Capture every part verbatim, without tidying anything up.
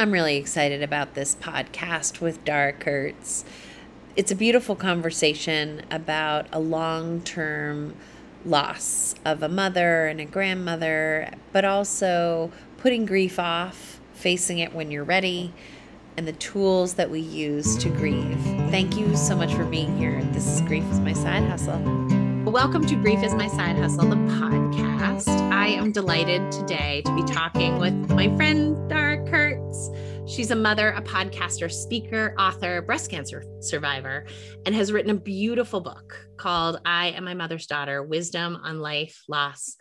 I'm really excited about this podcast with Dara Kurtz. It's a beautiful conversation about a long-term loss of a mother and a grandmother, but also putting grief off, facing it when you're ready, and the tools that we use to grieve. Thank you so much for being here. This is Grief is My Side Hustle. Welcome to Grief is My Side Hustle, the podcast. I am delighted today to be talking with my friend, Dara Kurtz. She's a mother, a podcaster, speaker, author, breast cancer survivor, and has written a beautiful book called I Am My Mother's Daughter, Wisdom on Life, Loss,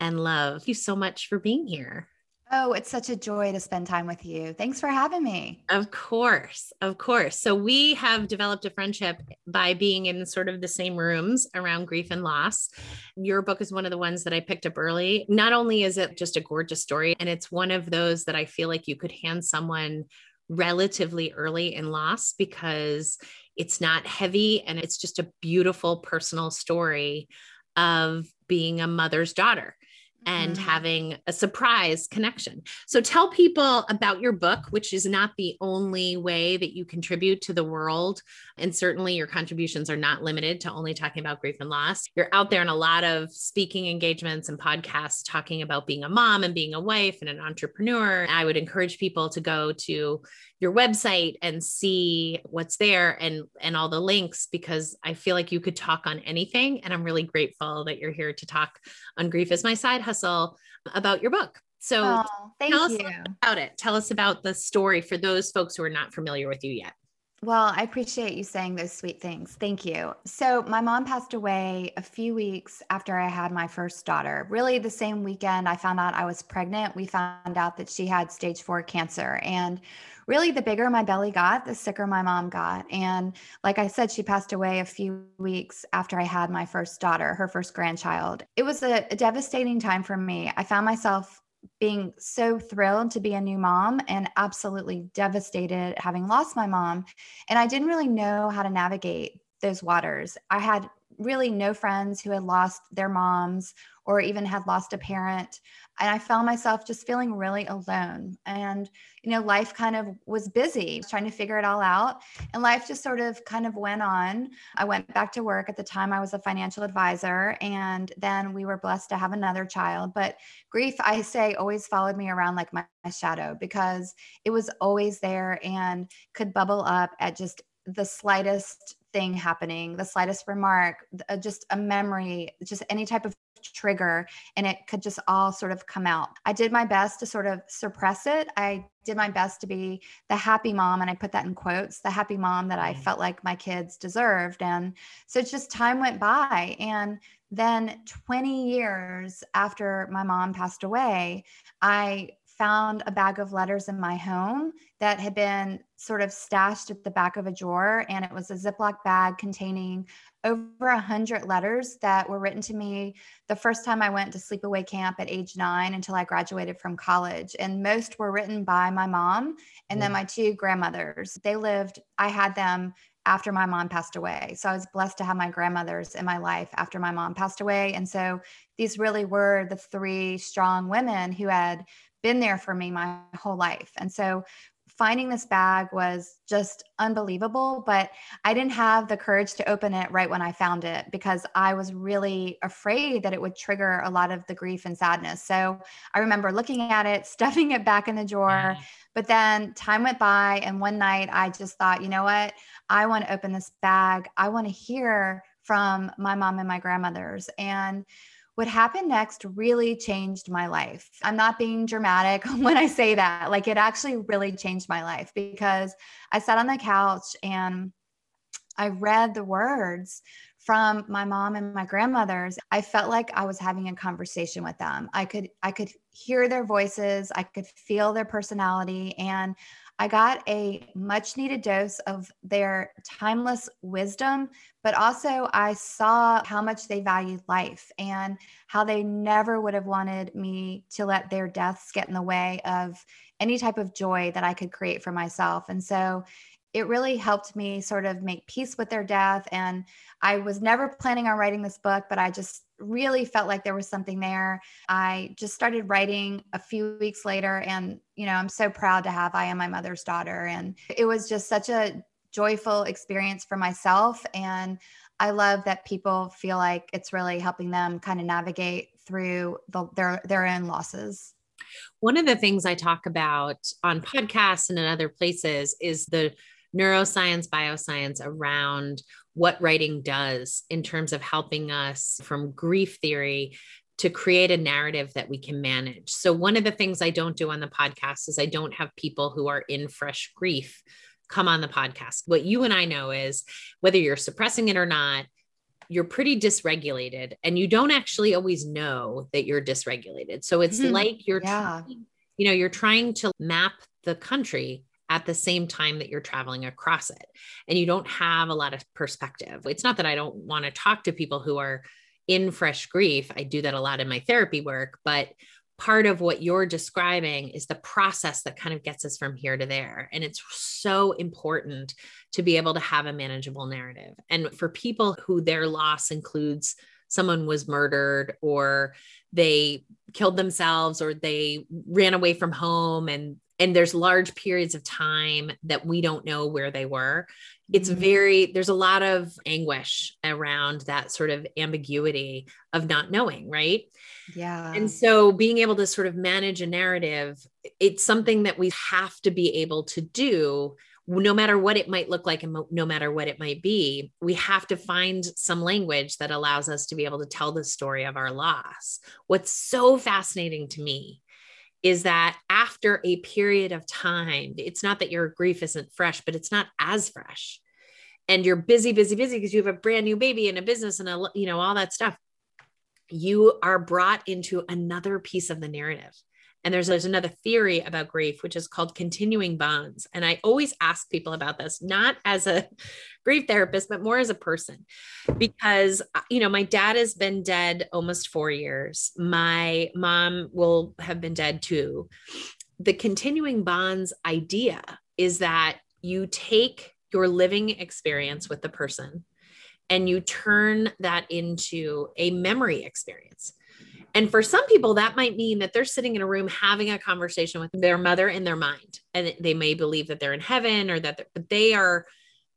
and Love. Thank you so much for being here. Oh, it's such a joy to spend time with you. Thanks for having me. Of course. Of course. So we have developed a friendship by being in sort of the same rooms around grief and loss. Your book is one of the ones that I picked up early. Not only is it just a gorgeous story, and it's one of those that I feel like you could hand someone relatively early in loss because it's not heavy and it's just a beautiful personal story of being a mother's daughter and mm-hmm. having a surprise connection. So tell people about your book, which is not the only way that you contribute to the world. And certainly your contributions are not limited to only talking about grief and loss. You're out there in a lot of speaking engagements and podcasts talking about being a mom and being a wife and an entrepreneur. I would encourage people to go to your website and see what's there and, and all the links, because I feel like you could talk on anything. And I'm really grateful that you're here to talk on Grief is My Side Hustle about your book. So oh, thank tell you. us about it. Tell us about the story for those folks who are not familiar with you yet. Well, I appreciate you saying those sweet things. Thank you. So my mom passed away a few weeks after I had my first daughter. Really the same weekend I found out I was pregnant, we found out that she had stage four cancer. And really the bigger my belly got, the sicker my mom got. And like I said, she passed away a few weeks after I had my first daughter, her first grandchild. It was a, a devastating time for me. I found myself being so thrilled to be a new mom and absolutely devastated having lost my mom. And I didn't really know how to navigate those waters. I had really no friends who had lost their moms or even had lost a parent. And I found myself just feeling really alone. And, you know, life kind of was busy trying to figure it all out. And life just sort of kind of went on. I went back to work. At the time, I was a financial advisor. And then we were blessed to have another child. But grief, I say, always followed me around like my, my shadow, because it was always there and could bubble up at just the slightest thing happening, the slightest remark, just a memory, just any type of trigger, and it could just all sort of come out. I did my best to sort of suppress it. I did my best to be the happy mom, and I put that in quotes, the happy mom that I felt like my kids deserved. And so just time went by. And then twenty years after my mom passed away, I found a bag of letters in my home that had been sort of stashed at the back of a drawer. And it was a Ziploc bag containing over a hundred letters that were written to me the first time I went to sleepaway camp at age nine until I graduated from college. And most were written by my mom and then my two grandmothers. They lived, I had them after my mom passed away. So I was blessed to have my grandmothers in my life after my mom passed away. And so these really were the three strong women who had been there for me my whole life. And so finding this bag was just unbelievable, but I didn't have the courage to open it right when I found it, because I was really afraid that it would trigger a lot of the grief and sadness. So I remember looking at it, stuffing it back in the drawer, but then time went by. And one night I just thought, you know what? I want to open this bag. I want to hear from my mom and my grandmothers. And what happened next really changed my life. I'm not being dramatic when I say that. Like, it actually really changed my life, because I sat on the couch and I read the words from my mom and my grandmothers. I felt like I was having a conversation with them. I could, I could hear their voices. I could feel their personality, and I got a much needed dose of their timeless wisdom, but also I saw how much they valued life and how they never would have wanted me to let their deaths get in the way of any type of joy that I could create for myself. And so it really helped me sort of make peace with their death. And I was never planning on writing this book, but I just really felt like there was something there. I just started writing a few weeks later, and, you know, I'm so proud to have I Am My Mother's Daughter. And it was just such a joyful experience for myself. And I love that people feel like it's really helping them kind of navigate through the, their, their own losses. One of the things I talk about on podcasts and in other places is the neuroscience, bioscience around what writing does in terms of helping us from grief theory to create a narrative that we can manage. So one of the things I don't do on the podcast is I don't have people who are in fresh grief come on the podcast. What you and I know is whether you're suppressing it or not, you're pretty dysregulated, and you don't actually always know that you're dysregulated. So it's mm-hmm. like you're, yeah. trying, you know, you're trying to map the country at the same time that you're traveling across it, and you don't have a lot of perspective. It's not that I don't want to talk to people who are in fresh grief. I do that a lot in my therapy work, but part of what you're describing is the process that kind of gets us from here to there. And it's so important to be able to have a manageable narrative. And for people who their loss includes someone was murdered, or they killed themselves, or they ran away from home, and And there's large periods of time that we don't know where they were. It's very, there's a lot of anguish around that sort of ambiguity of not knowing, right? Yeah. And so being able to sort of manage a narrative, it's something that we have to be able to do no matter what it might look like and no matter what it might be. We have to find some language that allows us to be able to tell the story of our loss. What's so fascinating to me is that after a period of time, it's not that your grief isn't fresh, but it's not as fresh, and you're busy, busy, busy because you have a brand new baby and a business and a, you know, all that stuff. You are brought into another piece of the narrative. And there's, there's another theory about grief, which is called continuing bonds. And I always ask people about this, not as a grief therapist, but more as a person, because, you know, my dad has been dead almost four years. My mom will have been dead too. The continuing bonds idea is that you take your living experience with the person and you turn that into a memory experience. And for some people, that might mean that they're sitting in a room having a conversation with their mother in their mind, and they may believe that they're in heaven or that but they are,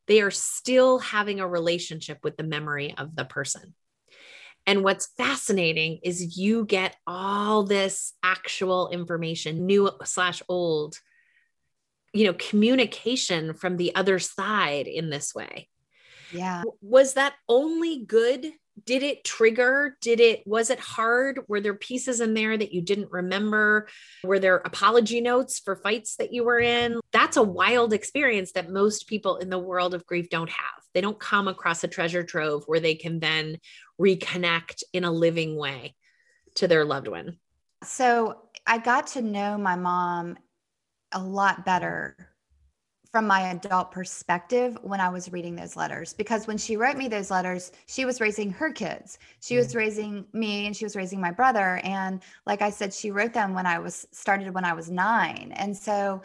they are still having a relationship with the memory of the person. And what's fascinating is you get all this actual information, new slash old, you know, communication from the other side in this way. Yeah. Was that only good? Did it trigger? Did it, was it hard? Were there pieces in there that you didn't remember? Were there apology notes for fights that you were in? That's a wild experience that most people in the world of grief don't have. They don't come across a treasure trove where they can then reconnect in a living way to their loved one. So I got to know my mom a lot better from my adult perspective when I was reading those letters, because when she wrote me those letters, she was raising her kids. She was raising me and she was raising my brother. And like I said, she wrote them when I was started when I was nine. And so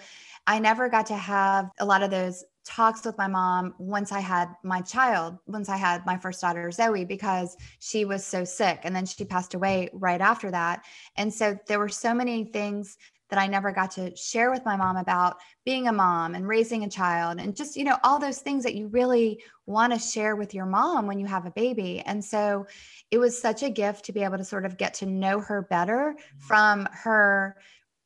I never got to have a lot of those talks with my mom once I had my child, once I had my first daughter, Zoe, because she was so sick and then she passed away right after that. And so there were so many things that I never got to share with my mom about being a mom and raising a child and just, you know, all those things that you really want to share with your mom when you have a baby. And so it was such a gift to be able to sort of get to know her better from her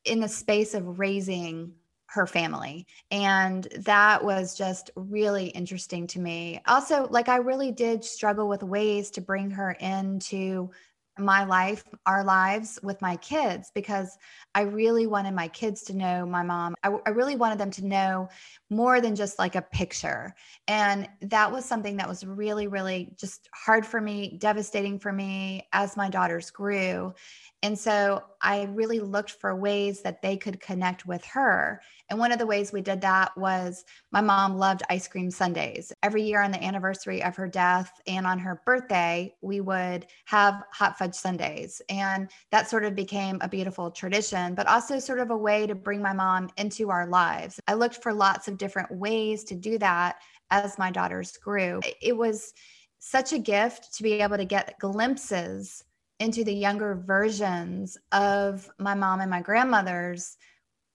in the space of raising her family. And that was just really interesting to me. Also, like I really did struggle with ways to bring her into my life, our lives with my kids, because I really wanted my kids to know my mom. I, I really wanted them to know more than just like a picture. And that was something that was really, really just hard for me, devastating for me as my daughters grew. And so I really looked for ways that they could connect with her. And one of the ways we did that was my mom loved ice cream sundaes. Every year on the anniversary of her death and on her birthday, we would have hot fudge sundaes. And that sort of became a beautiful tradition, but also sort of a way to bring my mom into our lives. I looked for lots of different ways to do that as my daughters grew. It was such a gift to be able to get glimpses into the younger versions of my mom and my grandmothers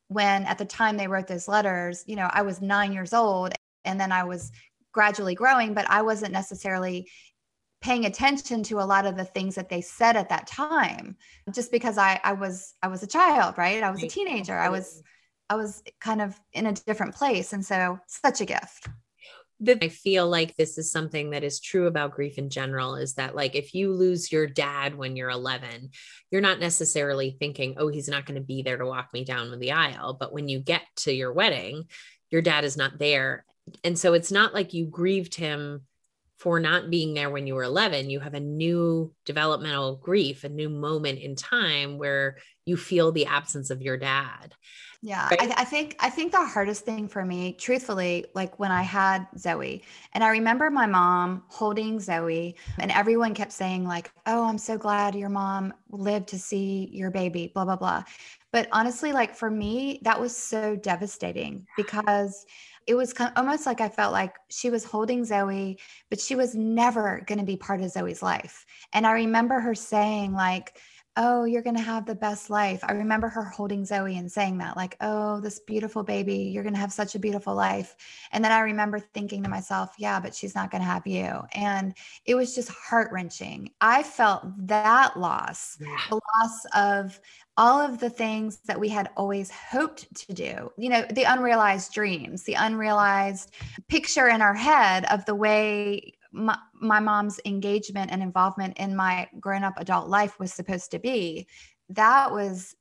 when at the time they wrote those letters, you know, I was nine years old and then I was gradually growing, but I wasn't necessarily paying attention to a lot of the things that they said at that time, just because I, I was, I was a child, right? I was a teenager. I was, I was kind of in a different place. And so such a gift. I feel like this is something that is true about grief in general, is that like, if you lose your dad when you're eleven, you're not necessarily thinking, oh, he's not going to be there to walk me down the aisle. But when you get to your wedding, your dad is not there. And so it's not like you grieved him for not being there when you were eleven. You have a new developmental grief, a new moment in time where you feel the absence of your dad. Yeah. Right? I, I think, I think the hardest thing for me, truthfully, like when I had Zoe, and I remember my mom holding Zoe and everyone kept saying like, oh, I'm so glad your mom lived to see your baby, blah, blah, blah. But honestly, like for me, that was so devastating because it was kind of almost like I felt like she was holding Zoe, but she was never going to be part of Zoe's life. And I remember her saying like, oh, you're going to have the best life. I remember her holding Zoe and saying that like, oh, this beautiful baby, you're going to have such a beautiful life. And then I remember thinking to myself, yeah, but she's not going to have you. And it was just heart-wrenching. I felt that loss, yeah. The loss of all of the things that we had always hoped to do, you know, the unrealized dreams, the unrealized picture in our head of the way my, my mom's engagement and involvement in my grown-up adult life was supposed to be. That was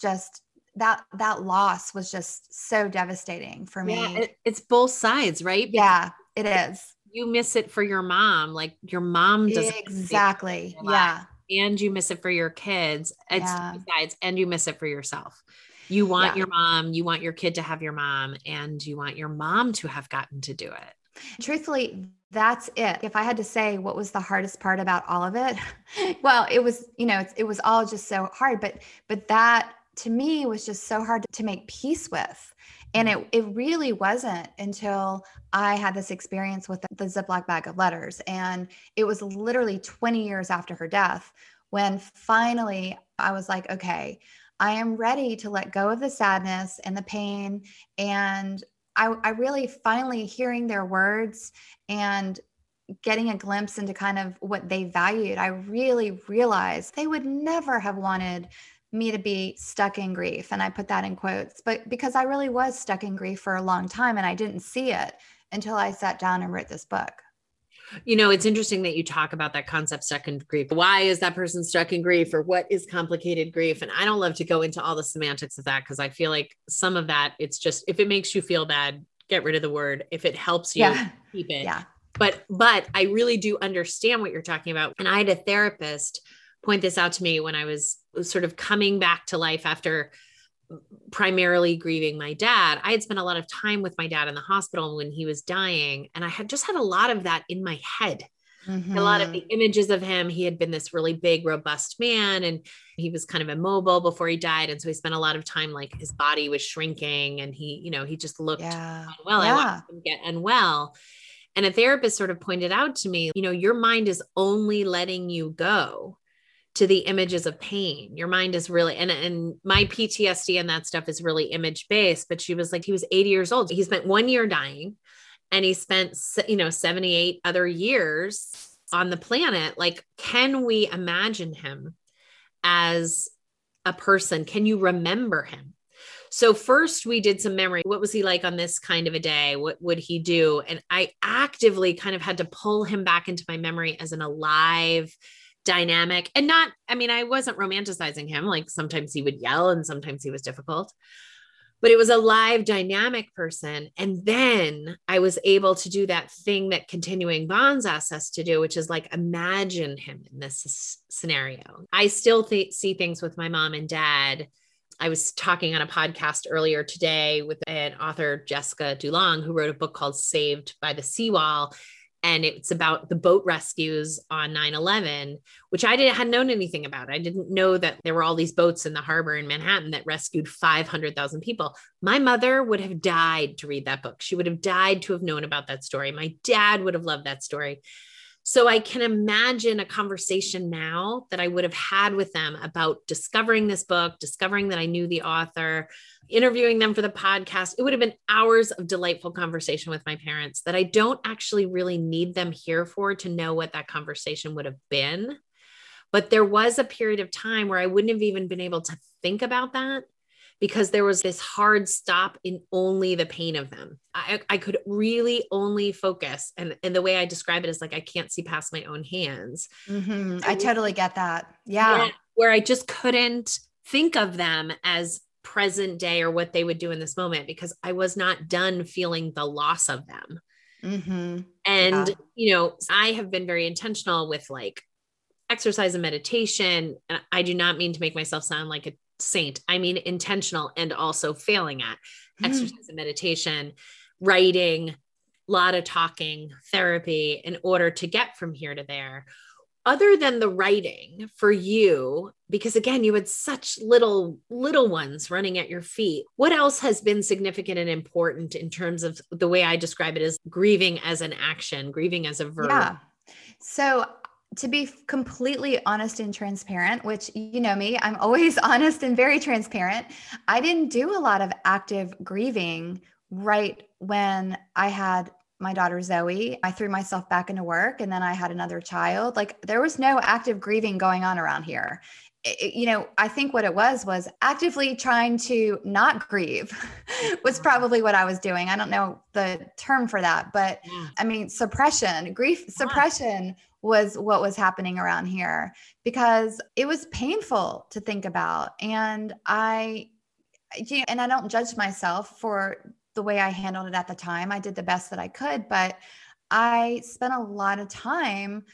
just, that, that loss was just so devastating for me. Yeah, it, it's both sides, right? Yeah, it is. You miss it for your mom. Like your mom doesn't. Exactly. Yeah. And you miss it for your kids. It's yeah. Besides, and you miss it for yourself. You want yeah. your mom, you want your kid to have your mom, and you want your mom to have gotten to do it. Truthfully, that's it. If I had to say what was the hardest part about all of it, well, it was, you know, it, it was all just so hard, but, but that to me was just so hard to make peace with. And it it really wasn't until I had this experience with the, the Ziploc bag of letters. And it was literally twenty years after her death when finally I was like, okay, I am ready to let go of the sadness and the pain. And I, I really finally hearing their words and getting a glimpse into kind of what they valued, I really realized they would never have wanted me to be stuck in grief. And I put that in quotes, but because I really was stuck in grief for a long time and I didn't see it until I sat down and wrote this book. You know, it's interesting that you talk about that concept, stuck in grief. Why is that person stuck in grief, or what is complicated grief? And I don't love to go into all the semantics of that, because I feel like some of that, it's just, if it makes you feel bad, get rid of the word. If it helps you, yeah. keep it. Yeah. But, but I really do understand what you're talking about. And I had a therapist point this out to me when I was sort of coming back to life after primarily grieving my dad. I had spent a lot of time with my dad in the hospital when he was dying. And I had just had a lot of that in my head, mm-hmm. a lot of the images of him. He had been this really big, robust man, and he was kind of immobile before he died. And so he spent a lot of time, like his body was shrinking and he, you know, he just looked yeah. unwell. Yeah. I watched him get unwell. And a therapist sort of pointed out to me, you know, your mind is only letting you go to the images of pain. Your mind is really, and, and my P T S D and that stuff is really image-based, but she was like, he was eighty years old. He spent one year dying and he spent, you know, seventy-eight other years on the planet. Like, can we imagine him as a person? Can you remember him? So first we did some memory. What was he like on this kind of a day? What would he do? And I actively kind of had to pull him back into my memory as an alive, dynamic, and not, I mean, I wasn't romanticizing him. Like sometimes he would yell and sometimes he was difficult, but it was a live, dynamic person. And then I was able to do that thing that continuing bonds asks us to do, which is like, imagine him in this scenario. I still th- see things with my mom and dad. I was talking on a podcast earlier today with an author, Jessica Dulong, who wrote a book called Saved by the Seawall. And it's about the boat rescues on nine eleven, which I didn't, had known anything about. I didn't know that there were all these boats in the harbor in Manhattan that rescued five hundred thousand people. My mother would have died to read that book. She would have died to have known about that story. My dad would have loved that story. So I can imagine a conversation now that I would have had with them about discovering this book, discovering that I knew the author, interviewing them for the podcast. It would have been hours of delightful conversation with my parents that I don't actually really need them here for to know what that conversation would have been. But there was a period of time where I wouldn't have even been able to think about that because there was this hard stop in only the pain of them. I, I could really only focus. And, and the way I describe it is like, I can't see past my own hands. Mm-hmm. I totally get that. Yeah. yeah. Where I just couldn't think of them as present day or what they would do in this moment because I was not done feeling the loss of them. Mm-hmm. And, yeah. you know, I have been very intentional with like exercise and meditation. And I do not mean to make myself sound like a saint. I mean, intentional and also failing at mm. exercise and meditation, writing, a lot of talking, therapy in order to get from here to there. Other than the writing for you, because again, you had such little, little ones running at your feet. What else has been significant and important in terms of the way I describe it as grieving as an action, grieving as a verb? Yeah. So to be completely honest and transparent, which, you know me, I'm always honest and very transparent. I didn't do a lot of active grieving right when I had my daughter, Zoe. I threw myself back into work and then I had another child. Like there was no active grieving going on around here. It, you know, I think what it was, was actively trying to not grieve was probably what I was doing. I don't know the term for that, but yeah. I mean, suppression, grief, yeah. suppression was what was happening around here because it was painful to think about. And I, you know, and I don't judge myself for the way I handled it at the time. I did the best that I could, but I spent a lot of time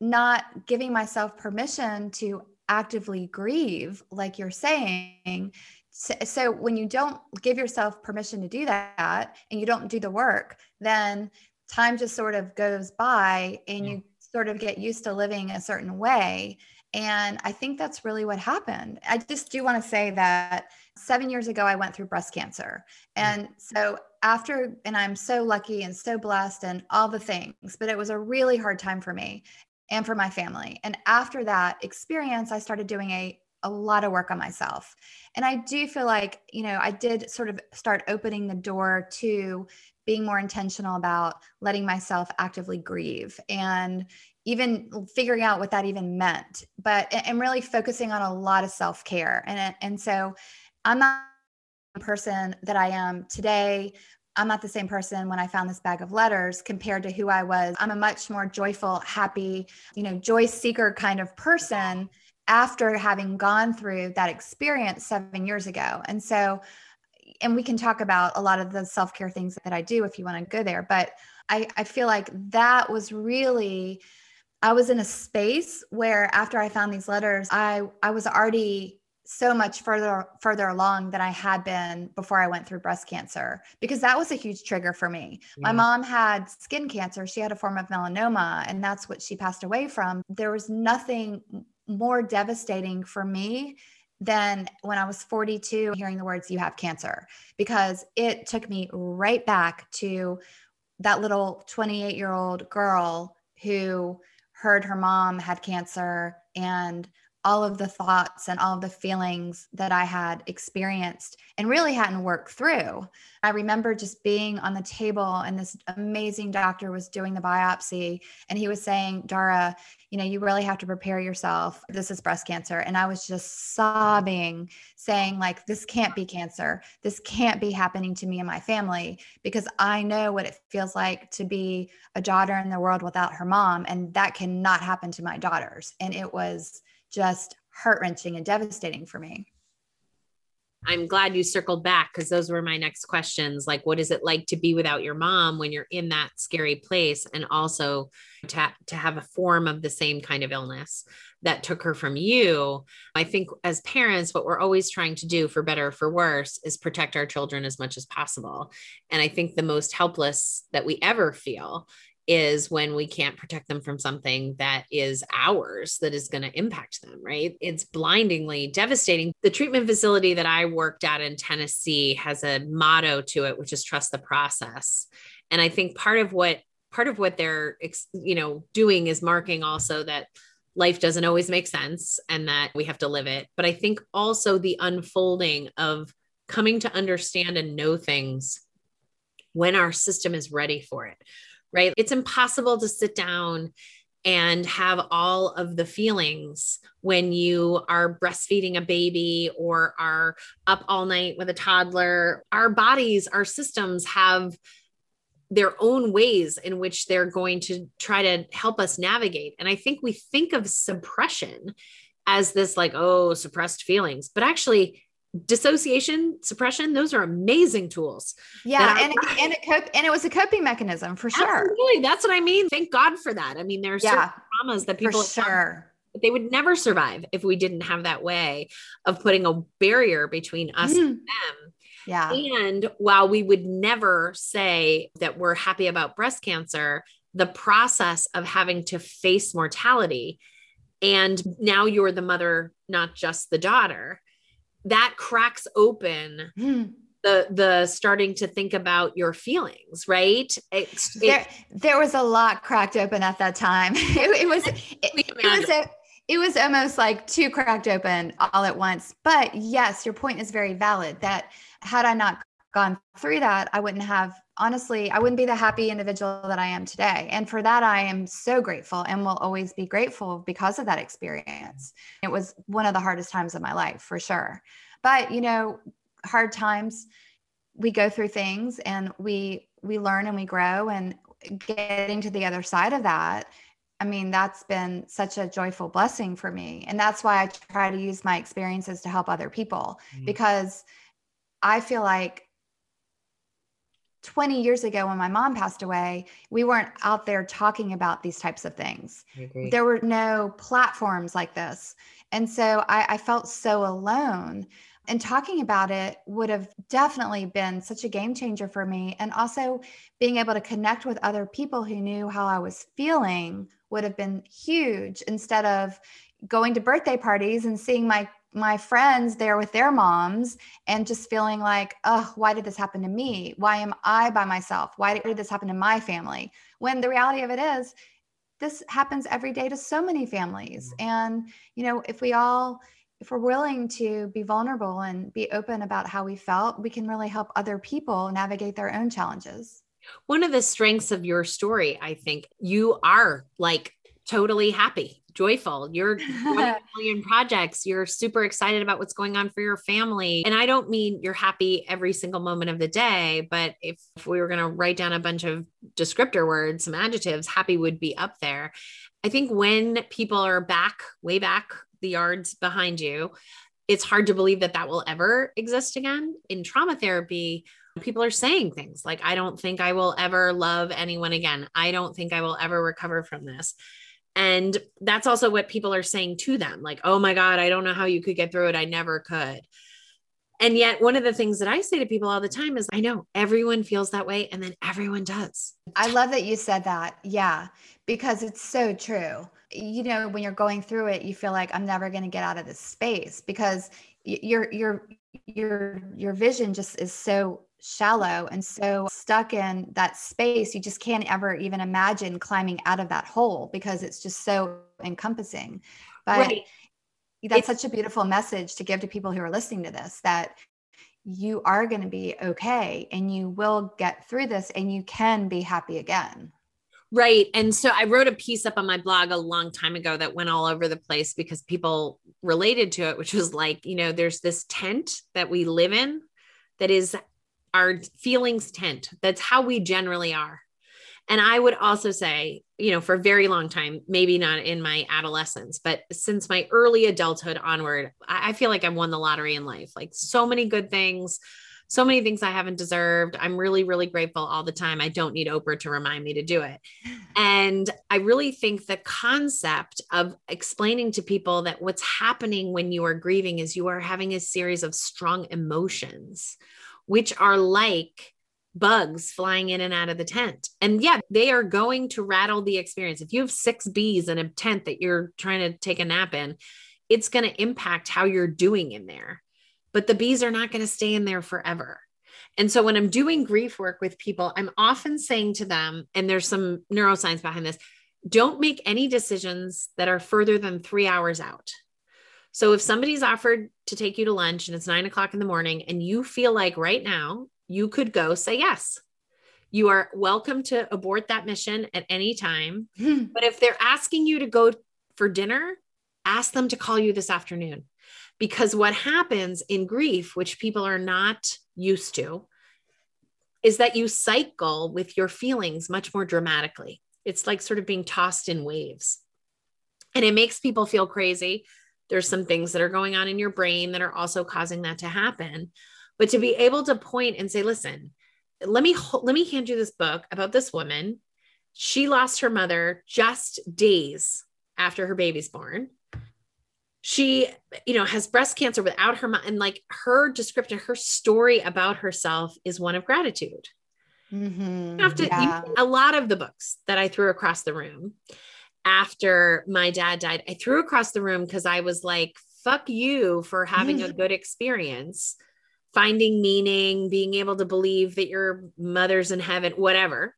not giving myself permission to actively grieve, like you're saying. So, so when you don't give yourself permission to do that and you don't do the work, then time just sort of goes by and you sort of get used to living a certain way. And I think that's really what happened. I just do want to say that seven years ago, I went through breast cancer. And so after, and I'm so lucky and so blessed and all the things, but it was a really hard time for me and for my family. And after that experience, I started doing a a lot of work on myself. And I do feel like, you know, I did sort of start opening the door to being more intentional about letting myself actively grieve and even figuring out what that even meant, but I'm really focusing on a lot of self-care. And, and so I'm not the person that I am today. I'm not the same person when I found this bag of letters compared to who I was. I'm a much more joyful, happy, you know, joy seeker kind of person after having gone through that experience seven years ago. And so, and we can talk about a lot of the self-care things that I do if you want to go there, but I, I feel like that was really, I was in a space where after I found these letters, I, I was already so much further, further along than I had been before I went through breast cancer, because that was a huge trigger for me. Yeah. My mom had skin cancer. She had a form of melanoma and that's what she passed away from. There was nothing more devastating for me than when I was forty-two, hearing the words, you have cancer, because it took me right back to that little twenty-eight year old girl who heard her mom had cancer and all of the thoughts and all of the feelings that I had experienced and really hadn't worked through. I remember just being on the table and this amazing doctor was doing the biopsy and he was saying, Dara, you know, you really have to prepare yourself. This is breast cancer. And I was just sobbing, saying like, this can't be cancer. This can't be happening to me and my family because I know what it feels like to be a daughter in the world without her mom. And that cannot happen to my daughters. And it was just heart-wrenching and devastating for me. I'm glad you circled back because those were my next questions. Like, what is it like to be without your mom when you're in that scary place? And also to, to have a form of the same kind of illness that took her from you. I think as parents, what we're always trying to do for better or for worse is protect our children as much as possible. And I think the most helpless that we ever feel is when we can't protect them from something that is ours, that is going to impact them, right? It's blindingly devastating. The treatment facility that I worked at in Tennessee has a motto to it, which is trust the process. And I think part of what part of what they're, you know, doing is marking also that life doesn't always make sense and that we have to live it. But I think also the unfolding of coming to understand and know things when our system is ready for it, right? It's impossible to sit down and have all of the feelings when you are breastfeeding a baby or are up all night with a toddler. Our bodies, our systems have their own ways in which they're going to try to help us navigate. And I think we think of suppression as this like, oh, suppressed feelings, but actually dissociation, suppression, those are amazing tools. Yeah. And, I, and, it cope, and it was a coping mechanism for sure. Absolutely. That's what I mean. Thank God for that. I mean, there are yeah, certain traumas that people, for sure, but they would never survive if we didn't have that way of putting a barrier between us mm. and them. Yeah. And while we would never say that we're happy about breast cancer, the process of having to face mortality, and now you're the mother, not just the daughter, that cracks open mm. the, the starting to think about your feelings, right? It, it, there, there was a lot cracked open at that time. It, it was, it, it, was a, it was almost like two cracked open all at once, but yes, your point is very valid that had I not gone through that, I wouldn't have, honestly, I wouldn't be the happy individual that I am today. And for that, I am so grateful and will always be grateful because of that experience. It was one of the hardest times of my life for sure. But, you know, hard times, we go through things and we, we learn and we grow, and getting to the other side of that, I mean, that's been such a joyful blessing for me. And that's why I try to use my experiences to help other people, mm-hmm. because I feel like twenty years ago when my mom passed away, we weren't out there talking about these types of things. There were no platforms like this. And so I, I felt so alone, and talking about it would have definitely been such a game changer for me. And also being able to connect with other people who knew how I was feeling would have been huge, instead of going to birthday parties and seeing my my friends there with their moms and just feeling like, oh, why did this happen to me? Why am I by myself? Why did this happen to my family? When the reality of it is, this happens every day to so many families. And, you know, if we all, if we're willing to be vulnerable and be open about how we felt, we can really help other people navigate their own challenges. One of the strengths of your story, I think, you are like totally happy, joyful. You're doing a million projects. You're super excited about what's going on for your family. And I don't mean you're happy every single moment of the day, but if, if we were going to write down a bunch of descriptor words, some adjectives, happy would be up there. I think when people are back, way back the yards behind you, it's hard to believe that that will ever exist again. In trauma therapy, people are saying things like, I don't think I will ever love anyone again. I don't think I will ever recover from this. And that's also what people are saying to them. Like, oh my God, I don't know how you could get through it. I never could. And yet one of the things that I say to people all the time is, I know everyone feels that way. And then everyone does. I love that you said that. Yeah. Because it's so true. You know, when you're going through it, you feel like I'm never going to get out of this space, because your, your, your, your vision just is so shallow and so stuck in that space. You just can't ever even imagine climbing out of that hole because it's just so encompassing. But right. that's it's, such a beautiful message to give to people who are listening to this, that you are going to be okay and you will get through this and you can be happy again. Right. And so I wrote a piece up on my blog a long time ago that went all over the place because people related to it, which was like, you know, there's this tent that we live in that is our feelings tent. That's how we generally are. And I would also say, you know, for a very long time, maybe not in my adolescence, but since my early adulthood onward, I feel like I've won the lottery in life. Like so many good things, so many things I haven't deserved. I'm really, really grateful all the time. I don't need Oprah to remind me to do it. And I really think the concept of explaining to people that what's happening when you are grieving is you are having a series of strong emotions, which are like bugs flying in and out of the tent. And yeah, they are going to rattle the experience. If you have six bees in a tent that you're trying to take a nap in, it's going to impact how you're doing in there, but the bees are not going to stay in there forever. And so when I'm doing grief work with people, I'm often saying to them, and there's some neuroscience behind this, don't make any decisions that are further than three hours out. So if somebody's offered to take you to lunch and it's nine o'clock in the morning and you feel like right now you could go, say yes. You are welcome to abort that mission at any time. Hmm. But if they're asking you to go for dinner, ask them to call you this afternoon. Because what happens in grief, which people are not used to, is that you cycle with your feelings much more dramatically. It's like sort of being tossed in waves. And it makes people feel crazy. There's some things that are going on in your brain that are also causing that to happen. But to be able to point and say, listen, let me, let me hand you this book about this woman. She lost her mother just days after her baby's born. She, you know, has breast cancer without her mom. And like her description, her story about herself is one of gratitude. Mm-hmm. You have to, yeah. you, a lot of the books that I threw across the room after my dad died, I threw across the room because I was like, fuck you for having mm-hmm. a good experience, finding meaning, being able to believe that your mother's in heaven, whatever.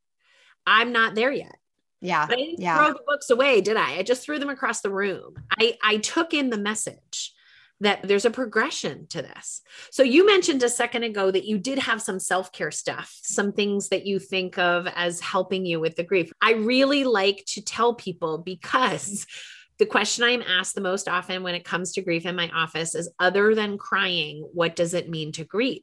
I'm not there yet. Yeah. But I didn't yeah. throw the books away, did I? I just threw them across the room. I, I took in the message that there's a progression to this. So you mentioned a second ago that you did have some self-care stuff, some things that you think of as helping you with the grief. I really like to tell people, because the question I'm asked the most often when it comes to grief in my office is, other than crying, what does it mean to grieve?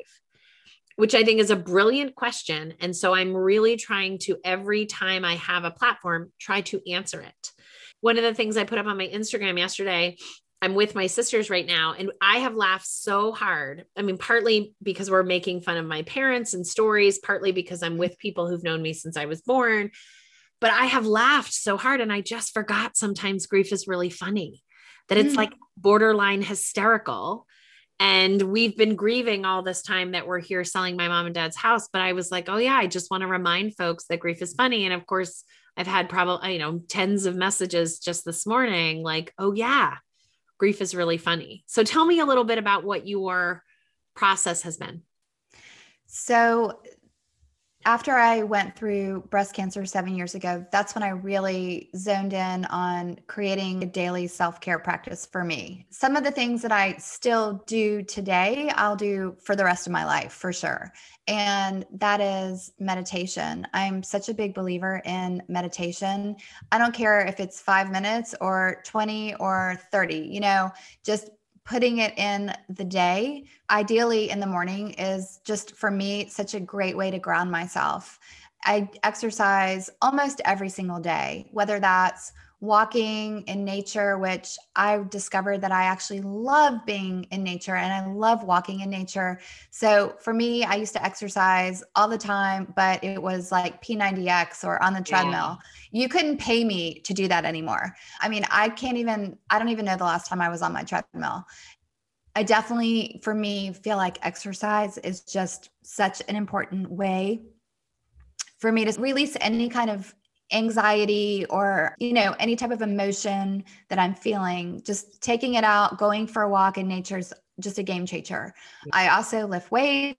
Which I think is a brilliant question. And so I'm really trying to, every time I have a platform, try to answer it. One of the things I put up on my Instagram yesterday, I'm with my sisters right now, and I have laughed so hard. I mean, partly because we're making fun of my parents and stories, partly because I'm with people who've known me since I was born, but I have laughed so hard. And I just forgot sometimes grief is really funny, that it's mm. like borderline hysterical. And we've been grieving all this time that we're here selling my mom and dad's house. But I was like, oh yeah, I just want to remind folks that grief is funny. And of course I've had probably, you know, tens of messages just this morning, like, oh yeah, grief is really funny. So tell me a little bit about what your process has been. So after I went through breast cancer seven years ago, that's when I really zoned in on creating a daily self-care practice for me. Some of the things that I still do today, I'll do for the rest of my life for sure. And that is meditation. I'm such a big believer in meditation. I don't care if it's five minutes or twenty or thirty, you know, just putting it in the day, ideally in the morning, is just for me such a great way to ground myself. I exercise almost every single day, whether that's walking in nature, which I discovered that I actually love being in nature and I love walking in nature. So for me, I used to exercise all the time, but it was like P ninety X or on the treadmill. Yeah. You couldn't pay me to do that anymore. I mean, I can't even, I don't even know the last time I was on my treadmill. I definitely, for me, feel like exercise is just such an important way for me to release any kind of anxiety or, you know, any type of emotion that I'm feeling. Just taking it out, going for a walk in nature is just a game changer. I also lift weights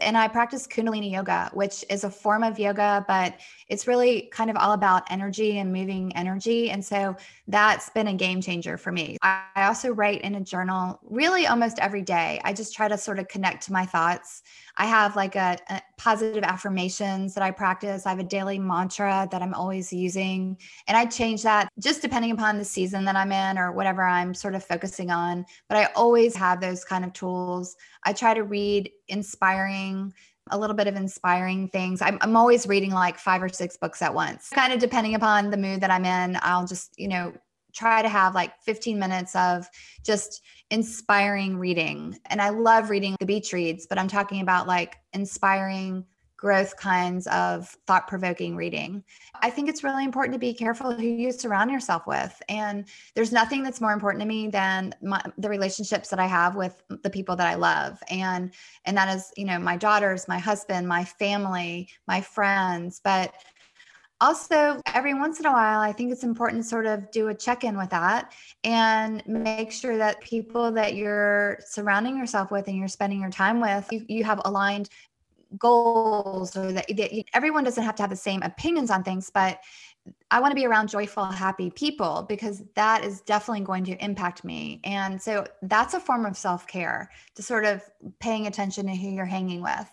and I practice Kundalini yoga, which is a form of yoga, but it's really kind of all about energy and moving energy. And so that's been a game changer for me. I also write in a journal really almost every day. I just try to sort of connect to my thoughts. I have like a, a positive affirmations that I practice. I have a daily mantra that I'm always using. And I change that just depending upon the season that I'm in or whatever I'm sort of focusing on. But I always have those kind of tools. I try to read inspiring, a little bit of inspiring things. I'm, I'm always reading like five or six books at once, kind of depending upon the mood that I'm in. I'll just, you know, try to have like fifteen minutes of just inspiring reading. And I love reading the beach reads, but I'm talking about like inspiring growth kinds of thought-provoking reading. I think it's really important to be careful who you surround yourself with. And there's nothing that's more important to me than my, the relationships that I have with the people that I love. And, and that is, you know, my daughters, my husband, my family, my friends. But also, every once in a while, I think it's important to sort of do a check-in with that and make sure that people that you're surrounding yourself with and you're spending your time with, you, you have aligned goals, or that, that everyone doesn't have to have the same opinions on things, but I want to be around joyful, happy people, because that is definitely going to impact me. And so that's a form of self-care, to sort of paying attention to who you're hanging with.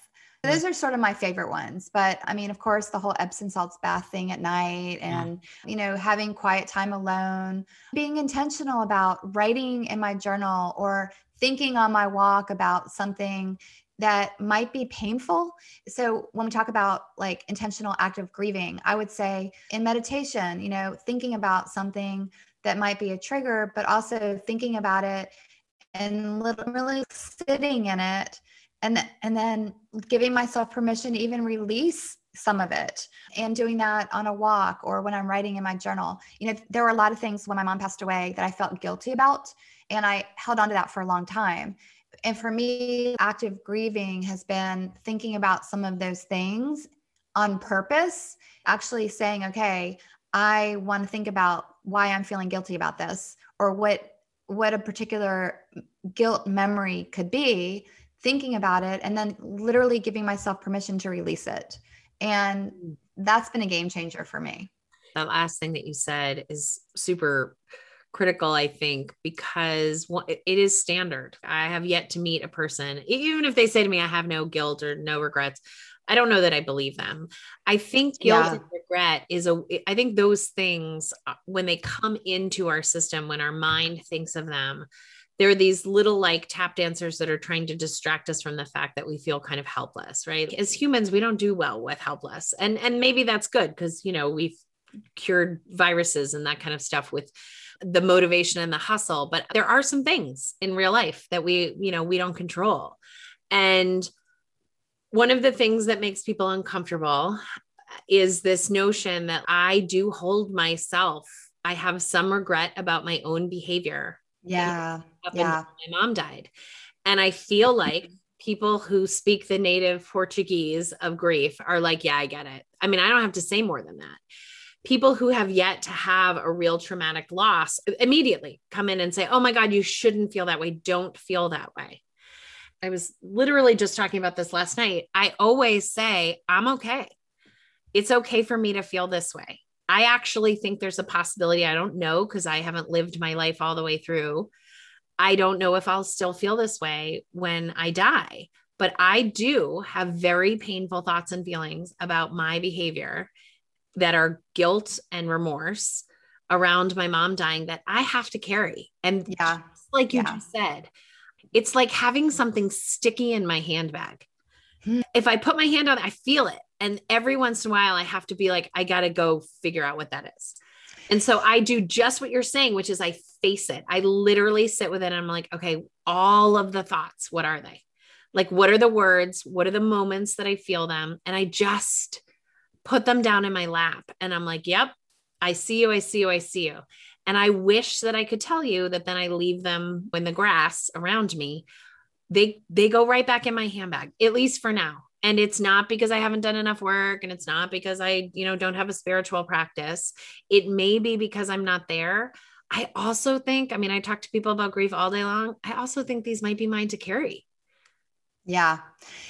So those are sort of my favorite ones. But I mean, of course, the whole Epsom salts bath thing at night, and, yeah. you know, having quiet time alone, being intentional about writing in my journal or thinking on my walk about something that might be painful. So when we talk about like intentional active grieving, I would say in meditation, you know, thinking about something that might be a trigger, but also thinking about it and literally sitting in it, and th- and then giving myself permission to even release some of it, and doing that on a walk or when I'm writing in my journal. You know, there were a lot of things when my mom passed away that I felt guilty about, and I held on to that for a long time. And for me, active grieving has been thinking about some of those things on purpose, actually saying, okay, I want to think about why I'm feeling guilty about this, or what what a particular guilt memory could be, thinking about it, and then literally giving myself permission to release it. And that's been a game changer for me. That last thing that you said is super critical, I think, because it is standard. I have yet to meet a person, even if they say to me, I have no guilt or no regrets, I don't know that I believe them. I think guilt yeah. and regret is a, I think those things, when they come into our system, when our mind thinks of them, there are these little like tap dancers that are trying to distract us from the fact that we feel kind of helpless, right? As humans, we don't do well with helpless. And, and maybe that's good, because, you know, we've cured viruses and that kind of stuff with the motivation and the hustle, but there are some things in real life that we, you know, we don't control. And one of the things that makes people uncomfortable is this notion that I do hold myself. I have some regret about my own behavior. Yeah. Yeah. My mom died. And I feel like people who speak the native Portuguese of grief are like, yeah, I get it. I mean, I don't have to say more than that. People who have yet to have a real traumatic loss immediately come in and say, oh my God, you shouldn't feel that way. Don't feel that way. I was literally just talking about this last night. I always say, I'm okay. It's okay for me to feel this way. I actually think there's a possibility. I don't know, because I haven't lived my life all the way through. I don't know if I'll still feel this way when I die, but I do have very painful thoughts and feelings about my behavior that are guilt and remorse around my mom dying that I have to carry. And yeah. just like you yeah. just said, it's like having something sticky in my handbag. Hmm. If I put my hand on it, I feel it. And every once in a while I have to be like, I got to go figure out what that is. And so I do just what you're saying, which is I face it. I literally sit with it and I'm like, okay, all of the thoughts, what are they? Like, what are the words? What are the moments that I feel them? And I just put them down in my lap. And I'm like, yep, I see you. I see you. I see you. And I wish that I could tell you that then I leave them in the grass around me. They, they go right back in my handbag, at least for now. And it's not because I haven't done enough work, and it's not because I, you know, don't have a spiritual practice. It may be because I'm not there. I also think, I mean, I talk to people about grief all day long. I also think these might be mine to carry. Yeah.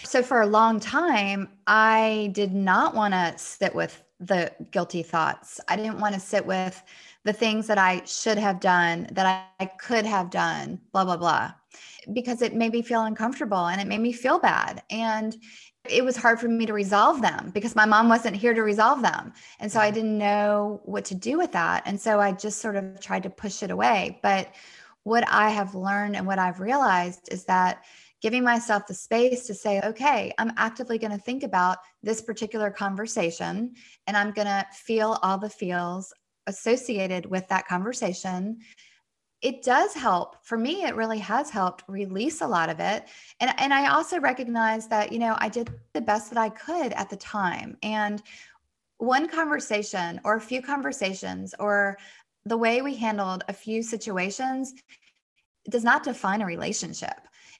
So for a long time, I did not want to sit with the guilty thoughts. I didn't want to sit with the things that I should have done, that I could have done, blah, blah, blah, because it made me feel uncomfortable and it made me feel bad. And it was hard for me to resolve them because my mom wasn't here to resolve them. And so I didn't know what to do with that. And so I just sort of tried to push it away. But what I have learned and what I've realized is that giving myself the space to say, okay, I'm actively going to think about this particular conversation, and I'm going to feel all the feels associated with that conversation. It does help. For me, it really has helped release a lot of it. And, and I also recognize that, you know, I did the best that I could at the time. And one conversation or a few conversations or the way we handled a few situations does not define a relationship.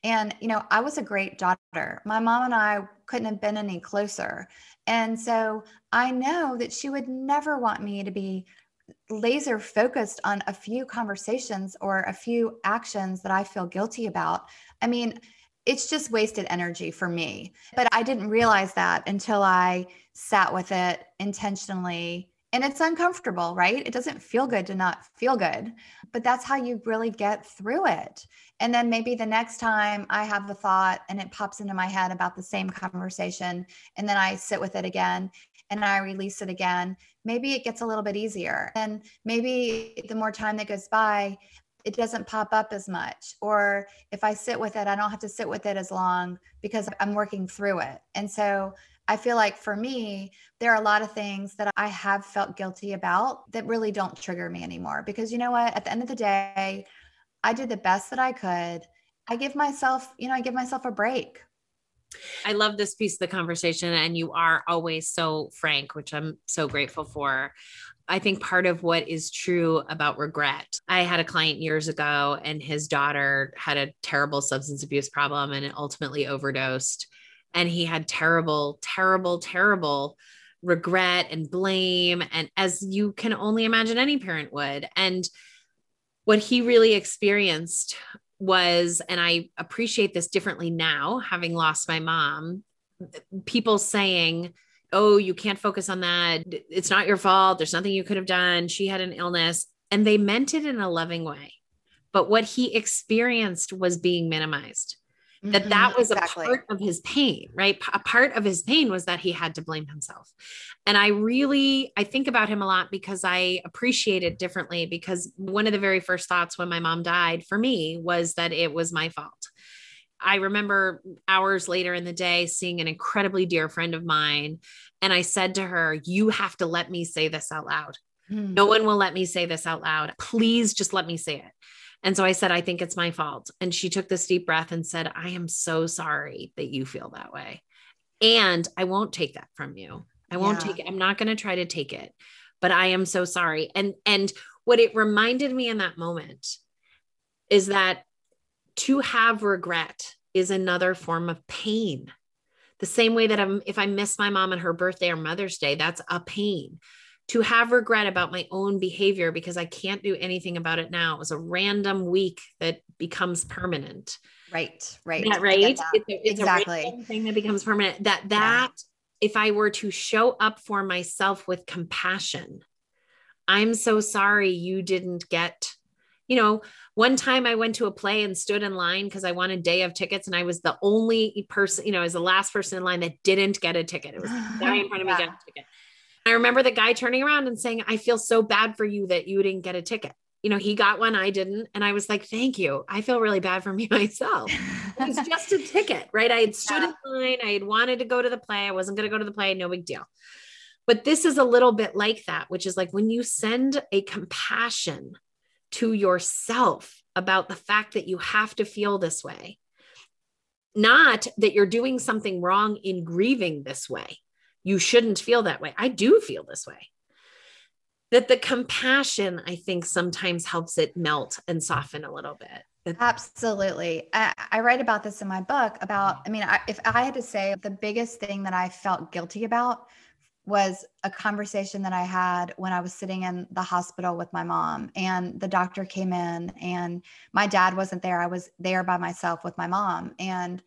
And, you know, I was a great daughter. My mom and I couldn't have been any closer. And so I know that she would never want me to be laser focused on a few conversations or a few actions that I feel guilty about. I mean, it's just wasted energy for me. But I didn't realize that until I sat with it intentionally. And it's uncomfortable, right? It doesn't feel good to not feel good, but that's how you really get through it. And then maybe the next time I have the thought and it pops into my head about the same conversation, and then I sit with it again and I release it again, maybe it gets a little bit easier. And maybe the more time that goes by, it doesn't pop up as much. Or if I sit with it, I don't have to sit with it as long because I'm working through it. And so I feel like for me, there are a lot of things that I have felt guilty about that really don't trigger me anymore. Because you know what? At the end of the day, I did the best that I could. I give myself, you know, I give myself a break. I love this piece of the conversation, and you are always so frank, which I'm so grateful for. I think part of what is true about regret, I had a client years ago and his daughter had a terrible substance abuse problem and it ultimately overdosed. And he had terrible, terrible, terrible regret and blame. And as you can only imagine, any parent would. And what he really experienced was, and I appreciate this differently now, having lost my mom, people saying, oh, you can't focus on that. It's not your fault. There's nothing you could have done. She had an illness. And they meant it in a loving way. But what he experienced was being minimized. That that was exactly. a part of his pain, right? A part of his pain was that he had to blame himself. And I really, I think about him a lot because I appreciate it differently, because one of the very first thoughts when my mom died for me was that it was my fault. I remember hours later in the day seeing an incredibly dear friend of mine. And I said to her, you have to let me say this out loud. Mm. No one will let me say this out loud. Please just let me say it. And so I said, I think it's my fault. And she took this deep breath and said, I am so sorry that you feel that way. And I won't take that from you. I won't yeah. take it. I'm not going to try to take it, but I am so sorry. And, and what it reminded me in that moment is that to have regret is another form of pain. The same way that I'm, if I miss my mom on her birthday or Mother's Day, that's a pain. To have regret about my own behavior because I can't do anything about it now. It was a random week that becomes permanent. Right, right. That, right? That. It's, a, it's exactly. a random thing that becomes permanent. That, that yeah. if I were to show up for myself with compassion, I'm so sorry you didn't get, you know, one time I went to a play and stood in line because I wanted day of tickets. And I was the only person, you know, I was the last person in line that didn't get a ticket. It was the guy in front of me yeah. got a ticket. I remember the guy turning around and saying, I feel so bad for you that you didn't get a ticket. You know, he got one, I didn't. And I was like, thank you. I feel really bad for me myself. It was just a ticket, right? I had stood yeah. in line. I had wanted to go to the play. I wasn't going to go to the play. No big deal. But this is a little bit like that, which is like when you send a compassion to yourself about the fact that you have to feel this way, not that you're doing something wrong in grieving this way. You shouldn't feel that way. I do feel this way. That the compassion, I think, sometimes helps it melt and soften a little bit. Absolutely. I, I write about this in my book about, I mean, I, if I had to say the biggest thing that I felt guilty about was a conversation that I had when I was sitting in the hospital with my mom, and the doctor came in and my dad wasn't there. I was there by myself with my mom, and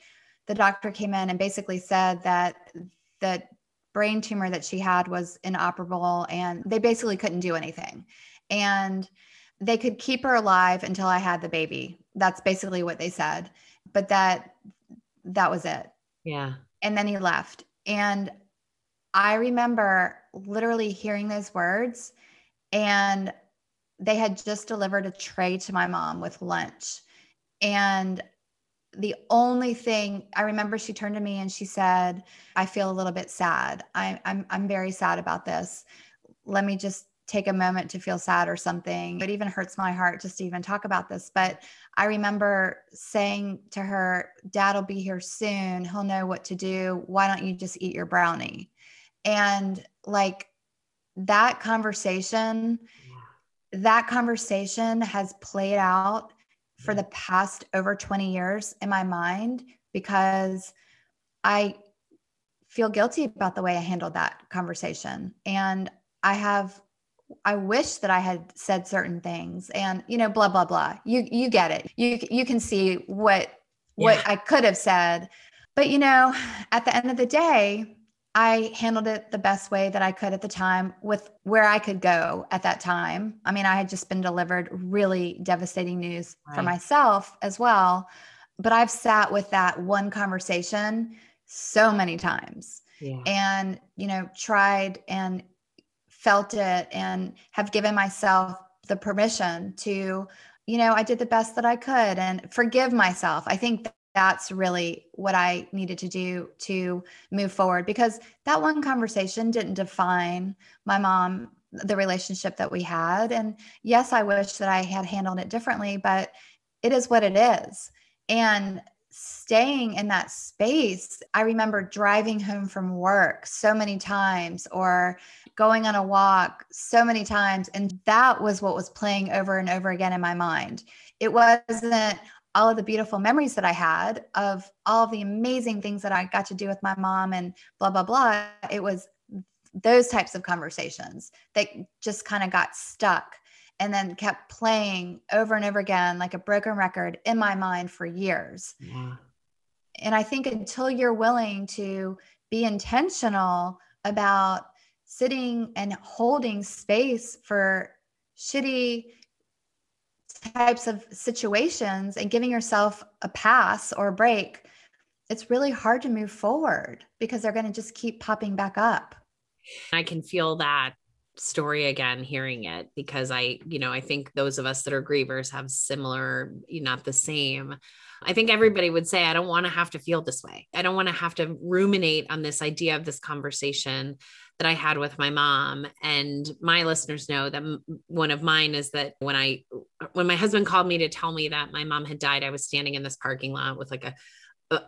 the doctor came in and basically said that the brain tumor that she had was inoperable and they basically couldn't do anything. And they could keep her alive until I had the baby. That's basically what they said, but that, that was it. Yeah. And then he left. And I remember literally hearing those words, and they had just delivered a tray to my mom with lunch. And the only thing I remember, she turned to me and she said, I feel a little bit sad. I, I'm, I'm very sad about this. Let me just take a moment to feel sad or something. It even hurts my heart just to even talk about this. But I remember saying to her, Dad will be here soon. He'll know what to do. Why don't you just eat your brownie? And like that conversation, that conversation has played out for the past over twenty years in my mind, because I feel guilty about the way I handled that conversation. And I have, I wish that I had said certain things and, you know, blah, blah, blah. You, you get it. You, you can see what, what yeah. I could have said. But, you know, at the end of the day, I handled it the best way that I could at the time with where I could go at that time. I mean, I had just been delivered really devastating news right. for myself as well. But I've sat with that one conversation so many times yeah. and, you know, tried and felt it and have given myself the permission to, you know, I did the best that I could and forgive myself. I think that that's really what I needed to do to move forward, because that one conversation didn't define my mom, the relationship that we had. And yes, I wish that I had handled it differently, but it is what it is. And staying in that space, I remember driving home from work so many times or going on a walk so many times. And that was what was playing over and over again in my mind. It wasn't all of the beautiful memories that I had of all of the amazing things that I got to do with my mom and blah, blah, blah. It was those types of conversations that just kind of got stuck and then kept playing over and over again, like a broken record in my mind for years. Yeah. And I think until you're willing to be intentional about sitting and holding space for shitty types of situations and giving yourself a pass or a break, it's really hard to move forward because they're going to just keep popping back up. I can feel that story again, hearing it, because I, you know, I think those of us that are grievers have similar, you know, not the same. I think everybody would say, I don't want to have to feel this way. I don't want to have to ruminate on this idea of this conversation that I had with my mom. And my listeners know that one of mine is that when I, when my husband called me to tell me that my mom had died, I was standing in this parking lot with like a,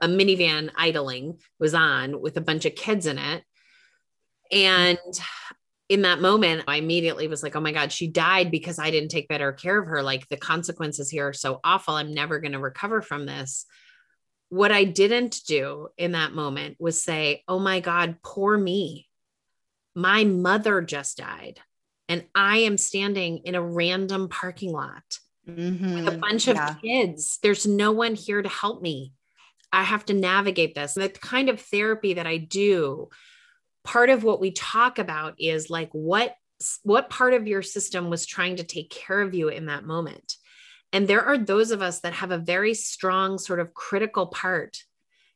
a minivan idling was on with a bunch of kids in it. And in that moment, I immediately was like, oh my God, she died because I didn't take better care of her. Like the consequences here are so awful. I'm never going to recover from this. What I didn't do in that moment was say, oh my God, poor me. My mother just died and I am standing in a random parking lot mm-hmm. with a bunch of yeah. kids. There's no one here to help me. I have to navigate this. And the kind of therapy that I do, part of what we talk about is like, what, what part of your system was trying to take care of you in that moment? And there are those of us that have a very strong sort of critical part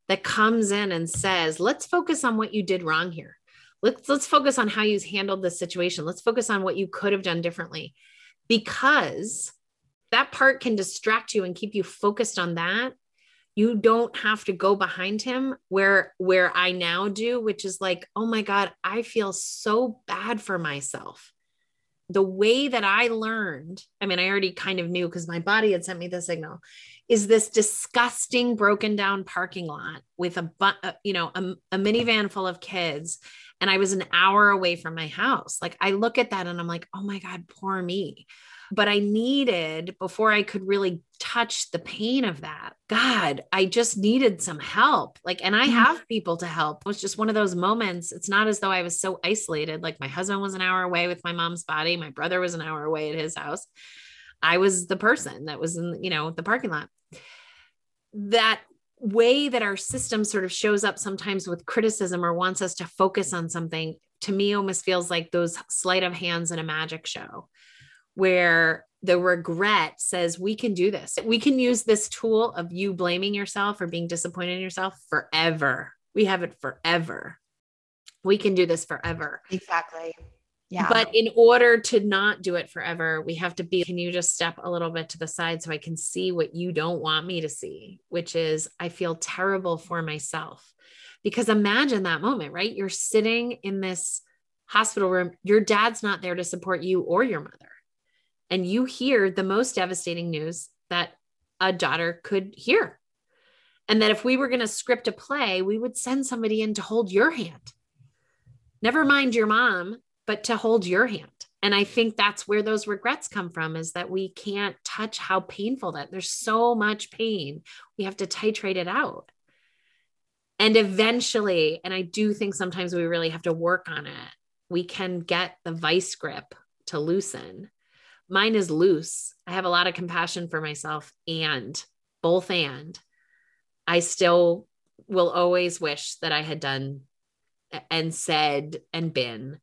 that comes in and says, let's focus on what you did wrong here. Let's, let's focus on how you handled this situation. Let's focus on what you could have done differently, because that part can distract you and keep you focused on that. You don't have to go behind him where, where I now do, which is like, oh my God, I feel so bad for myself. The way that I learned, I mean, I already kind of knew because my body had sent me the signal, is this disgusting broken down parking lot with a, you know, a, a minivan full of kids. And I was an hour away from my house. Like I look at that and I'm like, oh my God, poor me. But I needed, before I could really touch the pain of that, God, I just needed some help. Like, and I have people to help. It was just one of those moments. It's not as though I was so isolated. Like my husband was an hour away with my mom's body. My brother was an hour away at his house. I was the person that was in, you know, the parking lot. That way that our system sort of shows up sometimes with criticism or wants us to focus on something, to me almost feels like those sleight of hands in a magic show where the regret says, we can do this. We can use this tool of you blaming yourself or being disappointed in yourself forever. We have it forever. We can do this forever. Exactly. Yeah. But in order to not do it forever, we have to be, can you just step a little bit to the side so I can see what you don't want me to see, which is I feel terrible for myself. Because imagine that moment, right? You're sitting in this hospital room. Your dad's not there to support you or your mother. And you hear the most devastating news that a daughter could hear. And that if we were going to script a play, we would send somebody in to hold your hand. Never mind your mom, but to hold your hand. And I think that's where those regrets come from, is that we can't touch how painful that there's so much pain. We have to titrate it out. And eventually, and I do think sometimes we really have to work on it. We can get the vice grip to loosen. Mine is loose. I have a lot of compassion for myself and both and, I still will always wish that I had done and said and been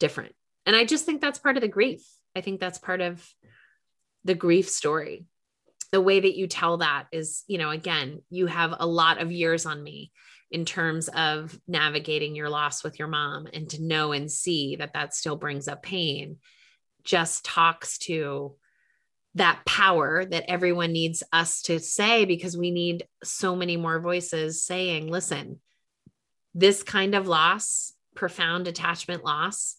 different. And I just think that's part of the grief. I think that's part of the grief story. The way that you tell that is, you know, again, you have a lot of years on me in terms of navigating your loss with your mom, and to know and see that that still brings up pain just talks to that power that everyone needs us to say, because we need so many more voices saying, listen, this kind of loss, profound attachment loss,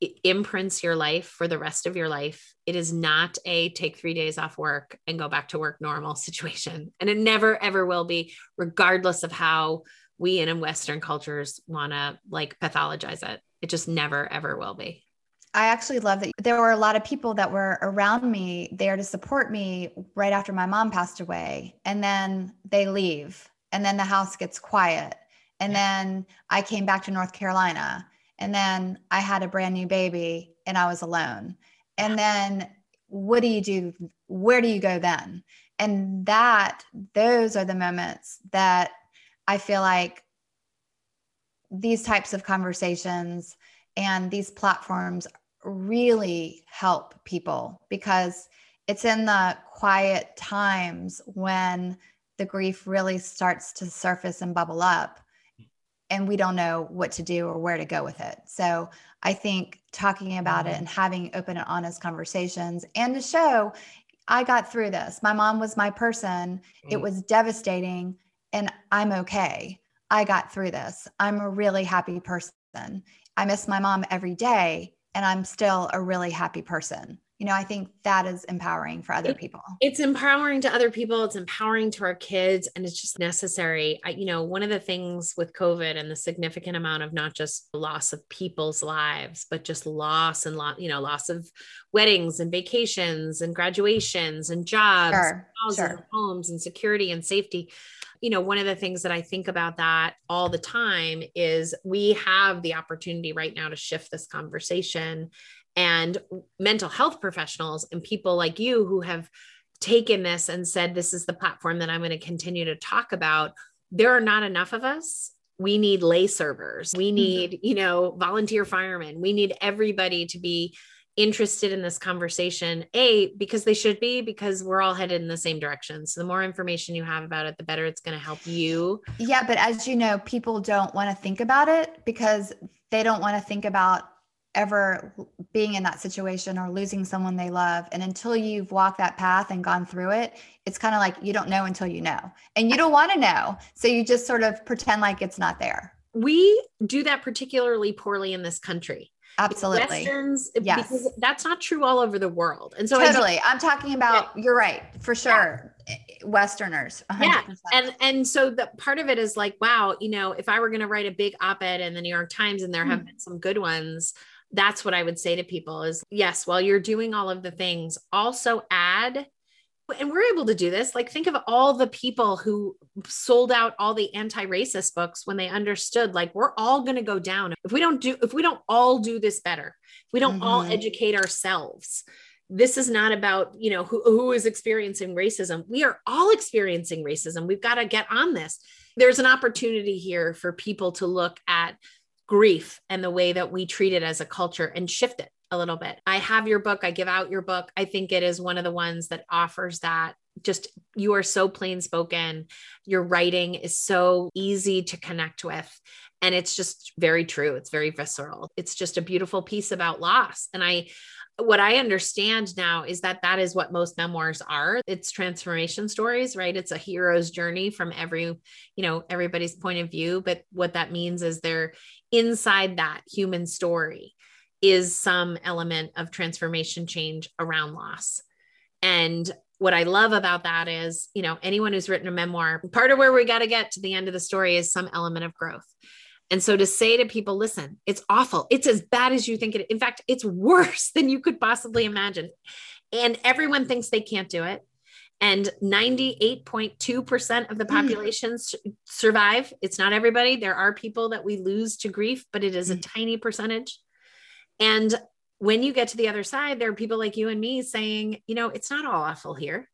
it imprints your life for the rest of your life. It is not a take three days off work and go back to work normal situation. And it never, ever will be, regardless of how we in Western cultures want to like pathologize it. It just never, ever will be. I actually love that there were a lot of people that were around me there to support me right after my mom passed away. And then they leave, and then the house gets quiet. And then I came back to North Carolina, and then I had a brand new baby and I was alone. And then what do you do? Where do you go then? And that, those are the moments that I feel like these types of conversations and these platforms really help people, because it's in the quiet times when the grief really starts to surface and bubble up, and we don't know what to do or where to go with it. So I think talking about it and having open and honest conversations, and to show I got through this. My mom was my person. It was devastating, and I'm okay. I got through this. I'm a really happy person. I miss my mom every day, and I'm still a really happy person. You know, I think that is empowering for other people. It's empowering to other people. It's empowering to our kids, and it's just necessary. I, you know, one of the things with COVID and the significant amount of not just loss of people's lives, but just loss and loss, you know, loss of weddings and vacations and graduations and jobs, sure, houses, sure. And homes and security and safety. You know, one of the things that I think about that all the time is we have the opportunity right now to shift this conversation, and mental health professionals and people like you who have taken this and said, this is the platform that I'm going to continue to talk about. There are not enough of us. We need lay servers. We need, mm-hmm. you know, volunteer firemen. We need everybody to be interested in this conversation, A, because they should be, because we're all headed in the same direction. So the more information you have about it, the better it's going to help you. Yeah. But as you know, people don't want to think about it because they don't want to think about ever being in that situation or losing someone they love. And until you've walked that path and gone through it, it's kind of like, you don't know until you know, and you don't want to know. So you just sort of pretend like it's not there. We do that particularly poorly in this country. Absolutely. Questions, yes. Because that's not true all over the world. And so totally, I'm talking about, yeah. You're right, for sure. Yeah. Westerners. one hundred percent. Yeah. And, and so the part of it is like, wow, you know, if I were going to write a big op-ed in the New York Times, and there mm. have been some good ones, that's what I would say to people is, yes, while you're doing all of the things, also add, and we're able to do this. Like, think of all the people who sold out all the anti-racist books when they understood, like, we're all going to go down. If we don't do, if we don't all do this better, if we don't mm-hmm. all educate ourselves, this is not about, you know, who, who is experiencing racism. We are all experiencing racism. We've got to get on this. There's an opportunity here for people to look at grief and the way that we treat it as a culture and shift it a little bit. I have your book. I give out your book. I think it is one of the ones that offers that. Just, you are so plain spoken. Your writing is so easy to connect with. And it's just very true. It's very visceral. It's just a beautiful piece about loss. And I, what I understand now is that that is what most memoirs are. It's transformation stories, right? It's a hero's journey from every, you know, everybody's point of view. But what that means is they're inside that human story is some element of transformation, change around loss. And what I love about that is, you know, anyone who's written a memoir, part of where we got to get to the end of the story is some element of growth. And so to say to people, listen, it's awful. It's as bad as you think it. In fact, it's worse than you could possibly imagine. And everyone thinks they can't do it. And ninety-eight point two percent of the population mm. survive. It's not everybody. There are people that we lose to grief, but it is a mm. tiny percentage. And when you get to the other side, there are people like you and me saying, you know, it's not all awful here.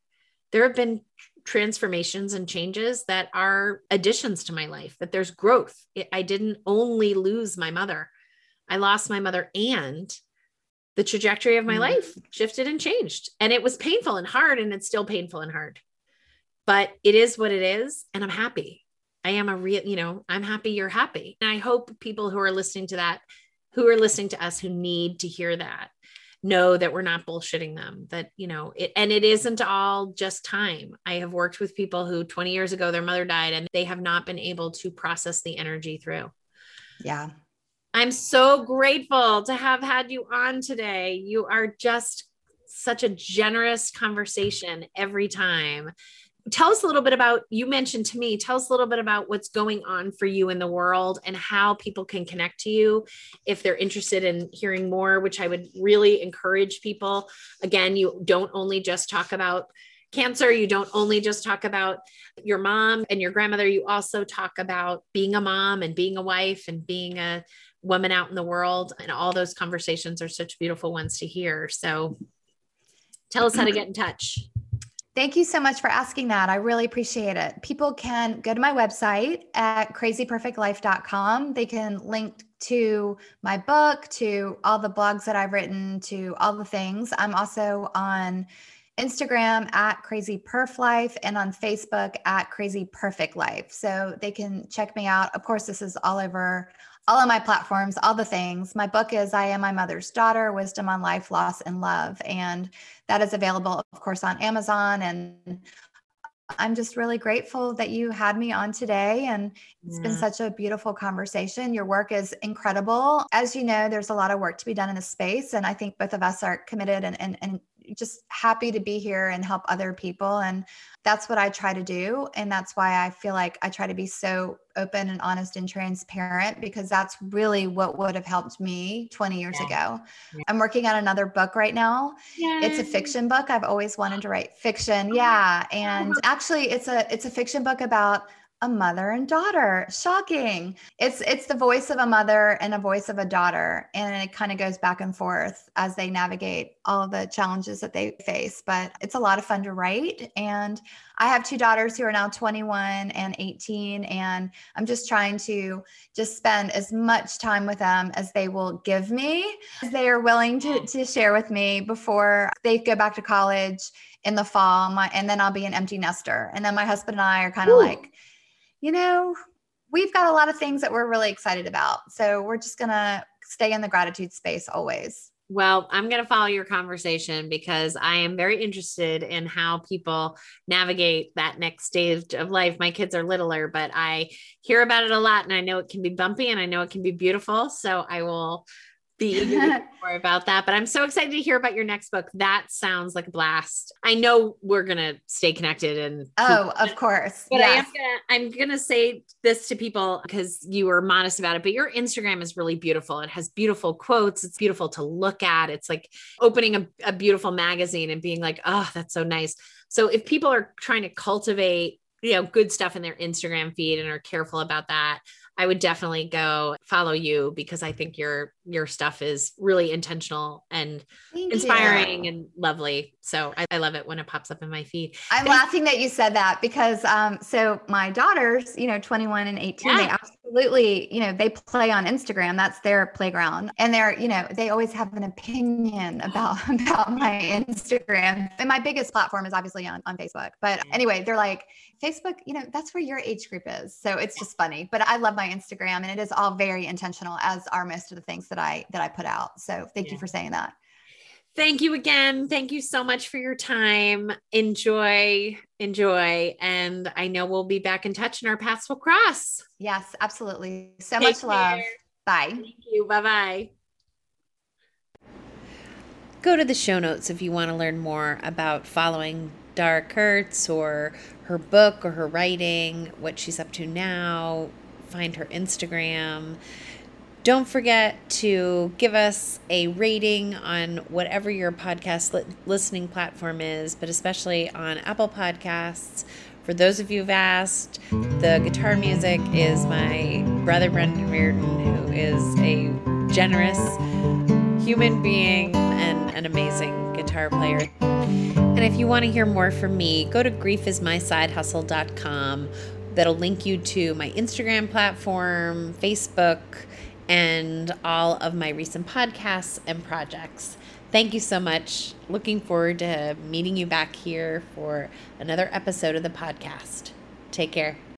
There have been transformations and changes that are additions to my life, that there's growth. I didn't only lose my mother. I lost my mother, and the trajectory of my mm-hmm. life shifted and changed. And it was painful and hard, and it's still painful and hard, but it is what it is. And I'm happy. I am a real, you know, I'm happy you're happy. And I hope people who are listening to that, who are listening to us, who need to hear that, know that we're not bullshitting them, that, you know, it, and it isn't all just time. I have worked with people who twenty years ago, their mother died, and they have not been able to process the energy through. Yeah. I'm so grateful to have had you on today. You are just such a generous conversation every time. Tell us a little bit about, you mentioned to me, tell us a little bit about what's going on for you in the world and how people can connect to you if they're interested in hearing more, which I would really encourage people. Again, you don't only just talk about cancer. You don't only just talk about your mom and your grandmother. You also talk about being a mom and being a wife and being a woman out in the world. And all those conversations are such beautiful ones to hear. So tell us how to get in touch. Thank you so much for asking that. I really appreciate it. People can go to my website at crazy perfect life dot com. They can link to my book, to all the blogs that I've written, to all the things. I'm also on Instagram at crazyperflife and on Facebook at crazyperfectlife. So they can check me out. Of course, this is all over all of my platforms, all the things. My book is I Am My Mother's Daughter, Wisdom on Life, Loss, and Love. And that is available, of course, on Amazon. And I'm just really grateful that you had me on today. And it's yeah. been such a beautiful conversation. Your work is incredible. As you know, there's a lot of work to be done in this space. And I think both of us are committed and, and, and just happy to be here and help other people. And that's what I try to do. And that's why I feel like I try to be so open and honest and transparent, because that's really what would have helped me twenty years yeah. ago. Yeah. I'm working on another book right now. Yay. It's a fiction book. I've always wanted to write fiction. Yeah. And actually it's a, it's a fiction book about a mother and daughter. Shocking. It's, it's the voice of a mother and a voice of a daughter. And it kind of goes back and forth as they navigate all the challenges that they face, but it's a lot of fun to write. And I have two daughters who are now twenty-one and eighteen, and I'm just trying to just spend as much time with them as they will give me, as they are willing to, to share with me before they go back to college in the fall. My, and then I'll be an empty nester. And then my husband and I are kind of like, you know, we've got a lot of things that we're really excited about. So we're just going to stay in the gratitude space always. Well, I'm going to follow your conversation because I am very interested in how people navigate that next stage of life. My kids are littler, but I hear about it a lot, and I know it can be bumpy, and I know it can be beautiful. So I will be eager to hear more about that, but I'm so excited to hear about your next book. That sounds like a blast. I know we're going to stay connected and oh, of course. But yes. I am gonna, I'm going to say this to people because you were modest about it, but your Instagram is really beautiful. It has beautiful quotes. It's beautiful to look at. It's like opening a, a beautiful magazine and being like, oh, that's so nice. So if people are trying to cultivate, you know, good stuff in their Instagram feed and are careful about that, I would definitely go follow you because I think your, your stuff is really intentional and Thank inspiring you. And lovely. So I, I love it when it pops up in my feed. I'm Thank laughing that you said that because, um, so my daughters, you know, twenty-one and eighteen, yeah. they absolutely, you know, they play on Instagram. That's their playground. And they're, you know, they always have an opinion about, about my Instagram. And my biggest platform is obviously on, on Facebook, but anyway, they're like, Facebook, you know, that's where your age group is. So it's yeah. just funny, but I love my Instagram, and it is all very intentional, as are most of the things that I, that I put out. So thank yeah. you for saying that. Thank you again. Thank you so much for your time. Enjoy, enjoy. And I know we'll be back in touch and our paths will cross. Yes, absolutely. So Take much care. Love. Bye. Thank you. Bye-bye. Go to the show notes if you want to learn more about following Dara Kurtz or her book or her writing, what she's up to now. Find her Instagram. Don't forget to give us a rating on whatever your podcast li- listening platform is, but especially on Apple Podcasts. For those of you who've asked, the guitar music is my brother Brendan Reardon, who is a generous human being and an amazing guitar player. And if you want to hear more from me, go to grief is my side hustle dot com. That'll link you to my Instagram platform, Facebook, and all of my recent podcasts and projects. Thank you so much. Looking forward to meeting you back here for another episode of the podcast. Take care.